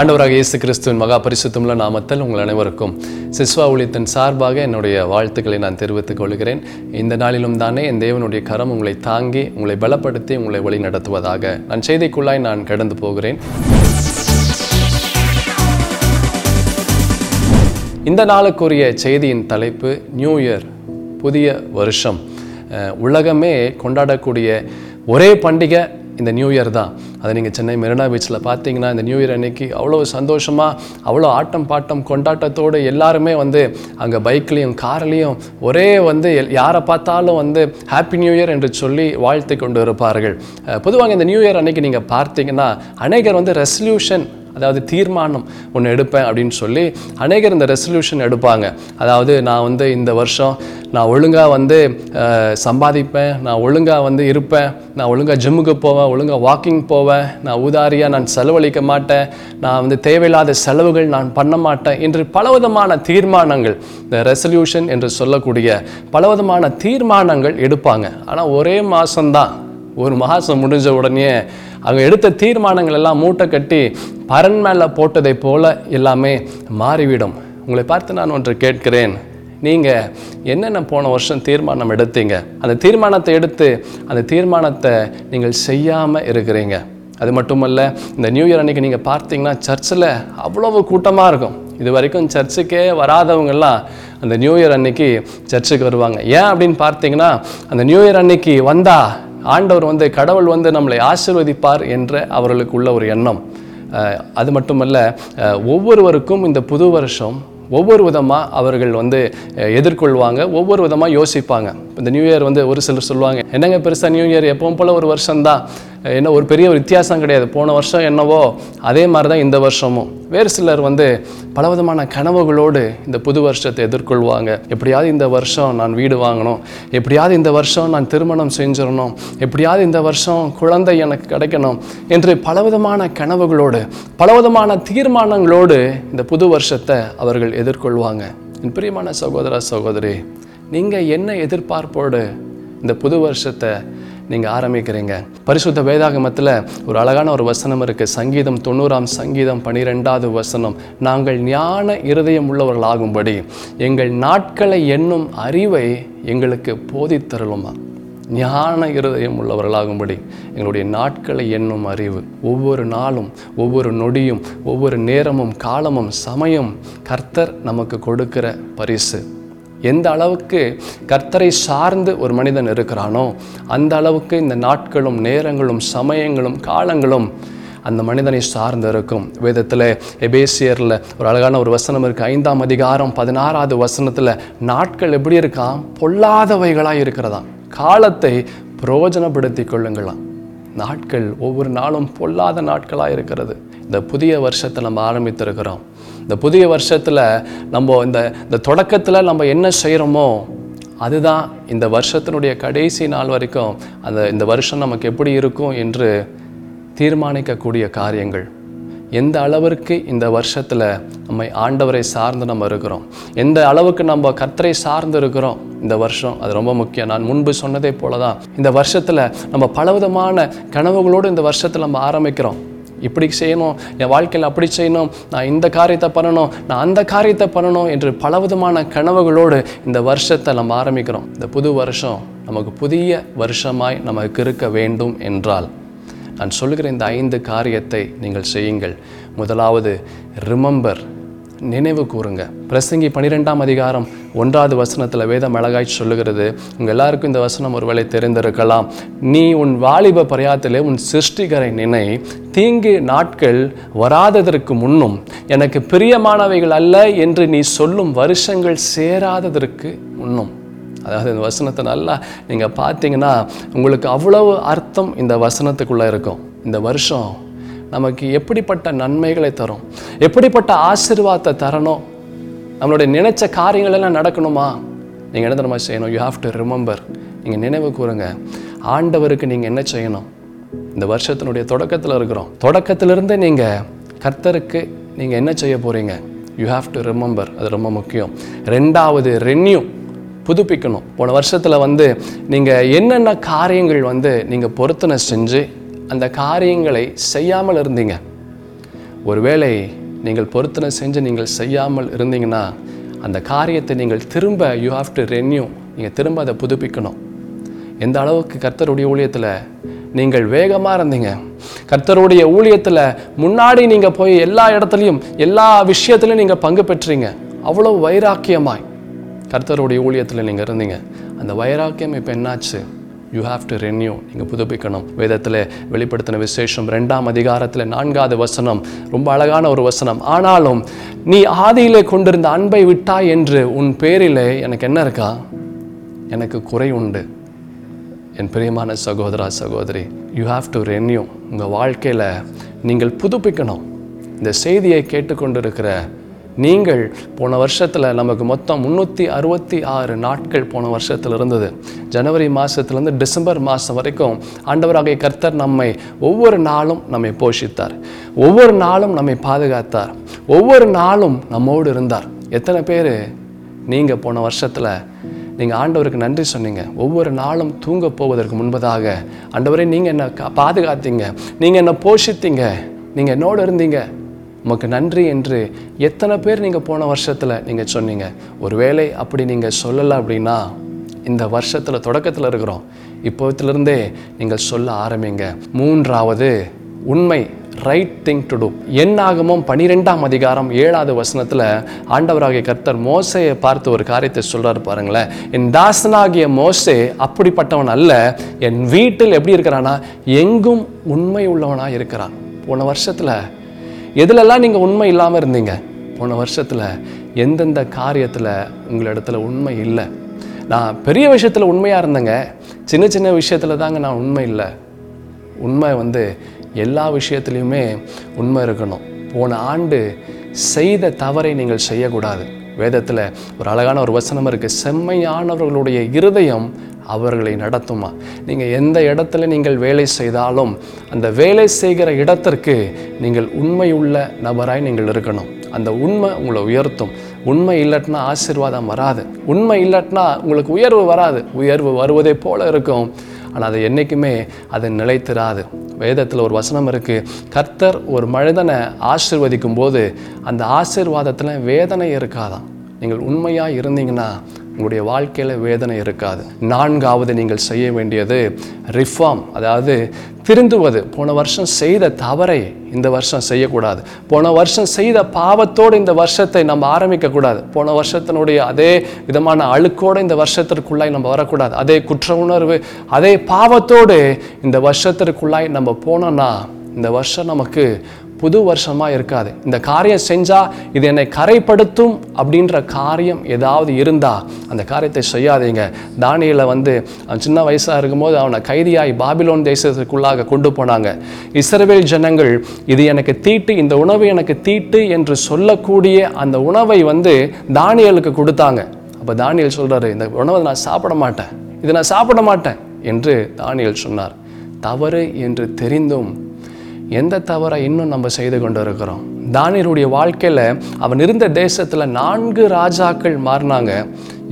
ஆண்டவராக இயேசு கிறிஸ்துவின் மகா பரிசுத்தமுள்ள நாமத்தில் உங்கள் அனைவருக்கும் சிஸ்வா ஊழியத்தின் சார்பாக என்னுடைய வாழ்த்துக்களை நான் தெரிவித்துக் கொள்கிறேன். இந்த நாளிலும் தானே என் தேவனுடைய கரம் உங்களை தாங்கி, உங்களை பலப்படுத்தி, உங்களை வழி நடத்துவதாக. நான் செய்திக்குள்ளாய் நான் கடந்து போகிறேன். இந்த நாளுக்குரிய செய்தியின் தலைப்பு நியூ இயர், புதிய வருஷம். உலகமே கொண்டாடக்கூடிய ஒரே பண்டிகை இந்த நியூ இயர் தான். அதை நீங்கள் சென்னை மெரினா பீச்சில் பார்த்தீங்கன்னா இந்த நியூ இயர் அன்றைக்கி அவ்வளோ சந்தோஷமாக, அவ்வளோ ஆட்டம் பாட்டம் கொண்டாட்டத்தோடு எல்லாருமே அங்கே பைக்லேயும் கார்லேயும் ஒரே யாரை பார்த்தாலும் ஹாப்பி நியூ இயர் என்று சொல்லி வாழ்த்து கொண்டு இருப்பார்கள். பொதுவாக இந்த நியூ இயர் அன்றைக்கி நீங்கள் பார்த்தீங்கன்னா அநேகர் ரெசல்யூஷன், அதாவது தீர்மானம் ஒன்று எடுப்பேன் அப்படின்னு சொல்லி அநேகர் இந்த ரெசல்யூஷன் எடுப்பாங்க. அதாவது நான் இந்த வருஷம் நான் ஒழுங்காக சம்பாதிப்பேன், நான் ஒழுங்காக இருப்பேன், நான் ஒழுங்காக ஜிம்முக்கு போவேன், ஒழுங்காக வாக்கிங் போவேன், நான் ஊதாரியாக நான் செலவழிக்க மாட்டேன், நான் தேவையில்லாத செலவுகள் நான் பண்ண மாட்டேன் என்று பலவிதமான தீர்மானங்கள், இந்த ரெசல்யூஷன் என்று சொல்லக்கூடிய பலவிதமான தீர்மானங்கள் எடுப்பாங்க. ஆனால் ஒரே மாதம்தான், ஒரு மாதம் முடிஞ்ச உடனே அவங்க எடுத்த தீர்மானங்கள் எல்லாம் மூட்டை கட்டி பரன் மேலே போட்டதை போல் எல்லாமே மாறிவிடும். உங்களை பார்த்து நான் ஒன்று கேட்கிறேன், நீங்கள் என்னென்ன போன வருஷம் தீர்மானம் எடுத்தீங்க? அந்த தீர்மானத்தை எடுத்து அந்த தீர்மானத்தை நீங்கள் செய்யாமல் இருக்கிறீங்க. அது மட்டுமல்ல, இந்த நியூ இயர் அன்றைக்கி நீங்கள் பார்த்தீங்கன்னா சர்ச்சில் அவ்வளவு கூட்டமாக இருக்கும். இது வரைக்கும் சர்ச்சுக்கே வராதவங்கெல்லாம் அந்த நியூ இயர் அன்றைக்கி சர்ச்சுக்கு வருவாங்க. ஏன் அப்படின்னு பார்த்தீங்கன்னா, அந்த நியூ இயர் அன்றைக்கி வந்தால் ஆண்டவர் கடவுள் நம்மளை ஆசீர்வதிப்பார் என்ற அவர்களுக்குள்ள ஒரு எண்ணம். அது மட்டுமல்ல, ஒவ்வொருவருக்கும் இந்த புது வருஷம் ஒவ்வொரு விதமாக அவர்கள் எதிர்கொள்வாங்க, ஒவ்வொரு விதமாக யோசிப்பாங்க. இந்த நியூ இயர் ஒரு சிலர் சொல்லுவாங்க, என்னங்க பெருசாக நியூ இயர் எப்பவும் போல் ஒரு வருஷம்தான், என்ன ஒரு பெரிய வித்தியாசம் கிடையாது, போன வருஷம் என்னவோ அதே மாதிரி தான் இந்த வருஷமும். வேறு சிலர் பலவிதமான கனவுகளோடு இந்த புது வருஷத்தை எதிர்கொள்வாங்க. எப்படியாவது இந்த வருஷம் நான் வீடு வாங்கணும், எப்படியாவது இந்த வருஷம் நான் திருமணம் செஞ்சிடணும், எப்படியாவது இந்த வருஷம் குழந்தை எனக்கு கிடைக்கணும் என்று பலவிதமான கனவுகளோடு பலவிதமான தீர்மானங்களோடு இந்த புது வருஷத்தை அவர்கள் எதிர்கொள்வாங்க. என் பிரியமான சகோதர சகோதரி, நீங்கள் என்ன எதிர்பார்ப்போடு இந்த புது வருஷத்தை நீங்கள் ஆரம்பிக்கிறீங்க? பரிசுத்த வேதாகமத்தில் ஒரு அழகான ஒரு வசனம் இருக்குது. சங்கீதம் 90ஆம் சங்கீதம் 12வது வசனம், நாங்கள் ஞான இருதயம் உள்ளவர்களாகும்படி எங்கள் நாட்களை என்னும் அறிவை எங்களுக்கு போதித்தருளுமா. ஞான இருதயம் உள்ளவர்களாகும்படி எங்களுடைய நாட்களை என்னும் அறிவு. ஒவ்வொரு நாளும் ஒவ்வொரு நொடியும் ஒவ்வொரு நேரமும் காலமும் சமயம் கர்த்தர் நமக்கு கொடுக்கிற பரிசு. எந்த அளவுக்கு கர்த்தரை சார்ந்து ஒரு மனிதன் இருக்கிறானோ அந்த அளவுக்கு இந்த நாட்களும் நேரங்களும் சமயங்களும் காலங்களும் அந்த மனிதனை சார்ந்து இருக்கும். வேதத்தில் எபேசியரில் ஒரு அழகான ஒரு வசனம் இருக்குது. 5ஆம் அதிகாரம் 16வது வசனத்தில், நாட்கள் எப்படி இருக்கான், பொல்லாதவைகளாக இருக்கிறதாம், காலத்தை பிரயோஜனப்படுத்தி கொள்ளுங்களாம். நாட்கள் ஒவ்வொரு நாளும் பொல்லாத நாட்களாக இருக்கிறது. இந்த புதிய வருஷத்தை நம்ம ஆரம்பித்திருக்கிறோம். இந்த புதிய வருஷத்தில் நம்ம இந்த தொடக்கத்தில் நம்ம என்ன செய்கிறோமோ அதுதான் இந்த வருஷத்தினுடைய கடைசி நாள் வரைக்கும் இந்த வருஷம் நமக்கு எப்படி இருக்கும் என்று தீர்மானிக்கக்கூடிய காரியங்கள். எந்த அளவிற்கு இந்த வருஷத்தில் நம்மை ஆண்டவரை சார்ந்து நம்ம இருக்கிறோம், எந்த அளவுக்கு நம்ம கர்த்தரை சார்ந்து இருக்கிறோம், இந்த வருஷம் அது ரொம்ப முக்கியம். நான் முன்பு சொன்னதை போல தான் இந்த வருஷத்தில் நம்ம பலவிதமான கனவுகளோடு இந்த வருஷத்தில் நம்ம ஆரம்பிக்கிறோம். இப்படி செய்யணும், என் வாழ்க்கையில் அப்படி செய்யணும், நான் இந்த காரியத்தை பண்ணணும், நான் அந்த காரியத்தை பண்ணணும் என்று பலவிதமான கனவுகளோடு இந்த வருஷத்தை நம்ம ஆரம்பிக்கிறோம். இந்த புது வருஷம் நமக்கு புதிய வருஷமாய் நமக்கு இருக்க வேண்டும் என்றால் நான் சொல்கிற இந்த 5 காரியத்தை நீங்கள் செய்யுங்கள். முதலாவது, ரிமெம்பர், நினைவு கூறுங்க. பிரசங்கி 12ஆம் அதிகாரம் 1வது வசனத்தில் வேதம் அழகாய் சொல்லுகிறது. உங்கள் எல்லாருக்கும் இந்த வசனம் ஒருவேளை தெரிந்திருக்கலாம். நீ உன் வாலிப பிரயாத்திலே உன் சிருஷ்டிகரை நினை, தீங்கு நாட்கள் வராததற்கு முன்னும் எனக்கு பிரியமானவைகள் அல்ல என்று நீ சொல்லும் வருஷங்கள் சேராததற்கு முன்னும். அதாவது இந்த வசனத்தை நல்லா நீங்கள் பார்த்தீங்கன்னா உங்களுக்கு அவ்வளவு அர்த்தம் இந்த வசனத்துக்குள்ளே இருக்கும். இந்த வருஷம் நமக்கு எப்படிப்பட்ட நன்மைகளை தரும், எப்படிப்பட்ட ஆசீர்வாதத்தை தரணும், நம்மளுடைய நினைச்ச காரியங்கள் எல்லாம் நடக்கணுமா, நீங்கள் என்ன நம்ம செய்யணும், யூ ஹாவ் டு ரிமெம்பர். நீங்கள் நினைவு கூறுங்க ஆண்டவருக்கு நீங்கள் என்ன செய்யணும். இந்த வருஷத்தினுடைய தொடக்கத்தில் இருக்கிறோம். தொடக்கத்திலிருந்து நீங்கள் கர்த்தருக்கு நீங்கள் என்ன செய்ய போகிறீங்க, யூ ஹாவ் டு ரிமெம்பர். அது ரொம்ப முக்கியம். 2வது, ரென்யூ, புதுப்பிக்கணும். போன வருஷத்தில் நீங்கள் என்னென்ன காரியங்கள் நீங்கள் பொறுத்தனை செஞ்சு அந்த காரியங்களை செய்யாமல் இருந்தீங்க, ஒருவேளை நீங்கள் பொருத்தனை செஞ்சு நீங்கள் செய்யாமல் இருந்தீங்கன்னா அந்த காரியத்தை நீங்கள் திரும்ப யூ ஹாவ் டு ரென்யூ, நீங்கள் திரும்ப அதை புதுப்பிக்கணும். எந்த அளவுக்கு கர்த்தருடைய ஊழியத்தில் நீங்கள் வேகமாக இருந்தீங்க, கர்த்தருடைய ஊழியத்தில் முன்னாடி நீங்கள் போய் எல்லா இடத்துலையும் எல்லா விஷயத்துலையும் நீங்கள் பங்கு பெற்றீங்க, அவ்வளோ வைராக்கியமாய் கர்த்தருடைய ஊழியத்தில் நீங்கள் இருந்தீங்க. அந்த வைராக்கியம் இப்போ என்னாச்சு? யூ ஹாவ் டு ரென்யூ, நீங்கள் புதுப்பிக்கணும். வேதத்தில் வெளிப்படுத்தின விசேஷம் 2ஆம் அதிகாரத்தில் 4வது வசனம் ரொம்ப அழகான ஒரு வசனம். ஆனாலும் நீ ஆதியிலே கொண்டிருந்த அன்பை விட்டாய் என்று உன் பேரிலே எனக்கு என்ன இருக்கா? எனக்கு குறை உண்டு. என் பிரியமான சகோதரா சகோதரி, யூ ஹாவ் டு ரென்யூ. உங்கள் வாழ்க்கையில் நீங்கள் புதுப்பிக்கணும். இந்த செய்தியை கேட்டுக்கொண்டிருக்கிற நீங்கள், போன வருஷத்தில் நமக்கு மொத்தம் 366 நாட்கள் போன வருஷத்தில் இருந்தது. ஜனவரி மாதத்துலேருந்து டிசம்பர் மாதம் வரைக்கும் ஆண்டவராகிய கர்த்தர் நம்மை ஒவ்வொரு நாளும் நம்மை போஷித்தார், ஒவ்வொரு நாளும் நம்மை பாதுகாத்தார், ஒவ்வொரு நாளும் நம்மோடு இருந்தார். எத்தனை பேர் நீங்கள் போன வருஷத்தில் நீங்கள் ஆண்டவருக்கு நன்றி சொன்னீங்க? ஒவ்வொரு நாளும் தூங்க போவதற்கு முன்பதாக, ஆண்டவரே நீங்கள் என்னை பாதுகாத்தீங்க, நீங்கள் என்னை போஷித்தீங்க, நீங்கள் என்னோடு இருந்தீங்க, உமக்கு நன்றி என்று எத்தனை பேர் நீங்கள் போன வருஷத்தில் நீங்கள் சொன்னீங்க? ஒருவேளை அப்படி நீங்கள் சொல்லலை அப்படின்னா இந்த வருஷத்தில் தொடக்கத்தில் இருக்கிறோம், இப்போத்திலிருந்தே நீங்கள் சொல்ல ஆரம்பிங்க. 3வது உண்மை, ரைட் திங் டு டூ. என்னாகமும் 12ஆம் அதிகாரம் 7வது வசனத்தில் ஆண்டவராகிய கர்த்தர் மோசையை பார்த்து ஒரு காரியத்தை சொல்கிறார், பாருங்களேன். என் தாசனாகிய மோசே அப்படிப்பட்டவன் அல்ல, என் வீட்டில் எப்படி இருக்கிறானா, எங்கும் உண்மை உள்ளவனாக இருக்கிறான். போன வருஷத்தில் எதுலெல்லாம் நீங்கள் உண்மை இல்லாமல் இருந்தீங்க? போன வருஷத்தில் எந்தெந்த காரியத்தில் உங்களிடத்துல உண்மை இல்லை? நான் பெரிய விஷயத்தில் உண்மையாக இருந்தேங்க, சின்ன சின்ன விஷயத்தில் தாங்க நான் உண்மை இல்லை. உண்மை வந்து எல்லா விஷயத்துலையுமே உண்மை இருக்கணும். போன ஆண்டு செய்த தவறை நீங்கள் செய்யக்கூடாது. வேதத்தில் ஒரு அழகான ஒரு வசனம் இருக்குது, செம்மையானவர்களுடைய இருதயம் அவர்களை நடத்துமா. நீங்கள் எந்த இடத்துல நீங்கள் வேலை செய்தாலும் அந்த வேலை செய்கிற இடத்திற்கு நீங்கள் உண்மையுள்ள நபராய் நீங்கள் இருக்கணும். அந்த உண்மை உங்களை உயர்த்தும். உண்மை இல்லட்டினா ஆசீர்வாதம் வராது, உண்மை இல்லட்டினா உங்களுக்கு உயர்வு வராது. உயர்வு வருவதை போல இருக்கும், ஆனால் அது என்றைக்குமே அது நிலைத்திராது. வேதத்தில் ஒரு வசனம் இருக்குது, கர்த்தர் ஒரு மனிதனை ஆசீர்வதிக்கும் போது அந்த ஆசீர்வாதத்தில் வேதனை இருக்காதான். நீங்கள் உண்மையாக இருந்தீங்கன்னா உங்களுடைய வாழ்க்கையில் வேதனை இருக்காது. 4வது நீங்கள் செய்ய வேண்டியது ரிஃபார்ம், அதாவது திருந்துவது. போன வருஷம் செய்த தவறை இந்த வருஷம் செய்யக்கூடாது. போன வருஷம் செய்த பாவத்தோடு இந்த வருஷத்தை நம்ம ஆரம்பிக்கக்கூடாது. போன வருஷத்தினுடைய அதே விதமான அழுக்கோடு இந்த வருஷத்திற்குள்ளாய் நம்ம வரக்கூடாது. அதே குற்ற உணர்வு, அதே பாவத்தோடு இந்த வருஷத்திற்குள்ளாய் நம்ம போனோன்னா இந்த வருஷம் நமக்கு புது வருஷமாக இருக்காது. இந்த காரியம் செஞ்சால் இது என்னை கரைப்படுத்தும் அப்படின்ற காரியம் ஏதாவது இருந்தால் அந்த காரியத்தை செய்யாதீங்க. தானியேலை வந்து அவன் சின்ன வயசாக இருக்கும்போது அவனை கைதியாய் பாபிலோன் தேசத்துக்குள்ளாக கொண்டு போனாங்க. இஸ்ரவேல் ஜனங்கள் இது எனக்கு தீட்டு, இந்த உணவு எனக்கு தீட்டு என்று சொல்லக்கூடிய அந்த உணவை வந்து தானியேலுக்கு கொடுத்தாங்க. அப்போ தானியேல் சொல்கிறாரு, இந்த உணவை நான் சாப்பிட மாட்டேன், இதை நான் சாப்பிட மாட்டேன் என்று தானியேல் சொன்னார். தவறு என்று தெரிந்தும் எந்த தவறை இன்னும் நம்ம செய்து கொண்டு இருக்கிறோம்? தானியேலுடைய வாழ்க்கையில் அவன் இருந்த தேசத்தில் 4 ராஜாக்கள் மாறினாங்க.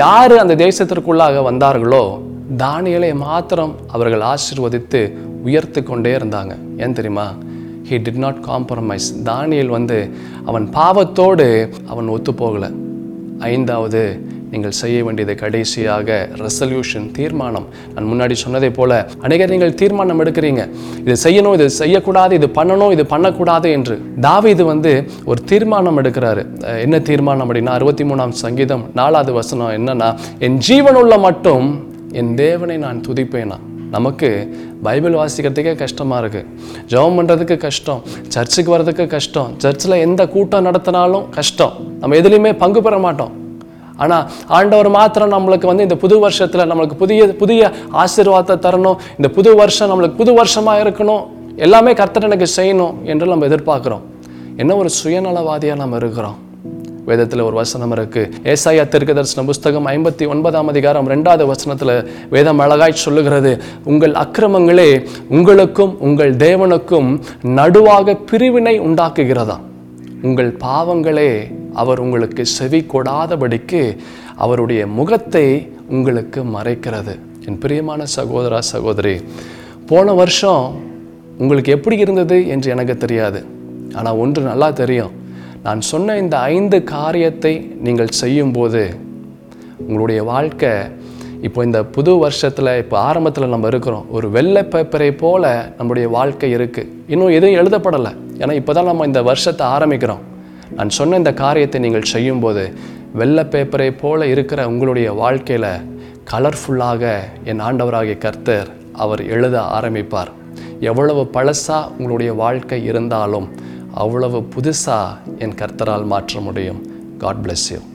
யார் அந்த தேசத்திற்குள்ளாக வந்தார்களோ தானியேலை மாத்திரம் அவர்கள் ஆசீர்வதித்து உயர்த்து கொண்டே இருந்தாங்க. ஏன் தெரியுமா? He did not compromise. தானியேல் வந்து அவன் பாவத்தோடு அவன் ஒத்துப்போகலை. 5வது நீங்கள் செய்ய வேண்டியது கடைசியாக ரெசல்யூஷன், தீர்மானம். நான் முன்னாடி சொன்னதை போல அநேகர் நீங்கள் தீர்மானம் எடுக்கிறீங்க, இது செய்யணும், இது செய்யக்கூடாது, இது பண்ணணும், இது பண்ணக்கூடாது என்று. தாவீது வந்து ஒரு தீர்மானம் எடுக்கிறாரு. என்ன தீர்மானம் அப்படின்னா 63ஆம் சங்கீதம் 4வது வசனம் என்னன்னா, என் ஜீவனுள்ள மட்டும் என் தேவனை நான் துதிப்பேனா. நமக்கு பைபிள் வாசிக்கிறதுக்கே கஷ்டமாக இருக்குது, ஜெபம் பண்ணுறதுக்கு கஷ்டம், சர்ச்சுக்கு வர்றதுக்கு கஷ்டம், சர்ச்சில் எந்த கூட்டம் நடத்தினாலும் கஷ்டம், நம்ம எதுலேயுமே பங்கு பெற மாட்டோம். ஆனால் ஆண்டவர் மாத்திரம் நம்மளுக்கு வந்து இந்த புது வருஷத்தில் நம்மளுக்கு புதிய ஆசீர்வாதத்தை தரணும், இந்த புது வருஷம் நம்மளுக்கு புது வருஷமாக இருக்கணும், எல்லாமே கர்த்தர் எனக்கு செய்யணும் என்று நம்ம எதிர்பார்க்குறோம். என்ன ஒரு சுயநலவாதியாக நம்ம இருக்கிறோம். வேதத்தில் ஒரு வசனம் இருக்குது, ஏசாயா தீர்க்கதரிசன புஸ்தகம் 58ஆம் அதிகாரம் 2வது வசனத்தில் வேதம் அழகாய் சொல்லுகிறது, உங்கள் அக்கிரமங்களே உங்களுக்கும் உங்கள் தேவனுக்கும் நடுவாக பிரிவினை உண்டாக்குகிறதா, உங்கள் பாவங்களே அவர் உங்களுக்கு செவி கொடாதபடிக்கு அவருடைய முகத்தை உங்களுக்கு மறைக்கிறது. என் பிரியமான சகோதரா சகோதரி, போன வருஷம் உங்களுக்கு எப்படி இருந்தது என்று எனக்கு தெரியாது. ஆனால் ஒன்று நல்லா தெரியும், நான் சொன்ன இந்த 5 காரியத்தை நீங்கள் செய்யும்போது உங்களுடைய வாழ்க்கை இப்போ இந்த புது வருஷத்தில் இப்போ ஆரம்பத்தில் நம்ம இருக்கிறோம். ஒரு வெள்ளை பேப்பரை போல் நம்முடைய வாழ்க்கை இருக்குது. இன்னும் எதுவும் எழுதப்படலை, ஏன்னா இப்போ தான் நம்ம இந்த வருஷத்தை ஆரம்பிக்கிறோம். நான் சொன்ன இந்த காரியத்தை நீங்கள் செய்யும்போது வெள்ளை பேப்பரை போல இருக்கிற உங்களுடைய வாழ்க்கையில் கலர்ஃபுல்லாக என் ஆண்டவராகிய கர்த்தர் அவர் எழுத ஆரம்பிப்பார். எவ்வளவு பழசாக உங்களுடைய வாழ்க்கை இருந்தாலும் அவ்வளவு புதுசாக என் கர்த்தரால் மாற்ற முடியும். God bless you.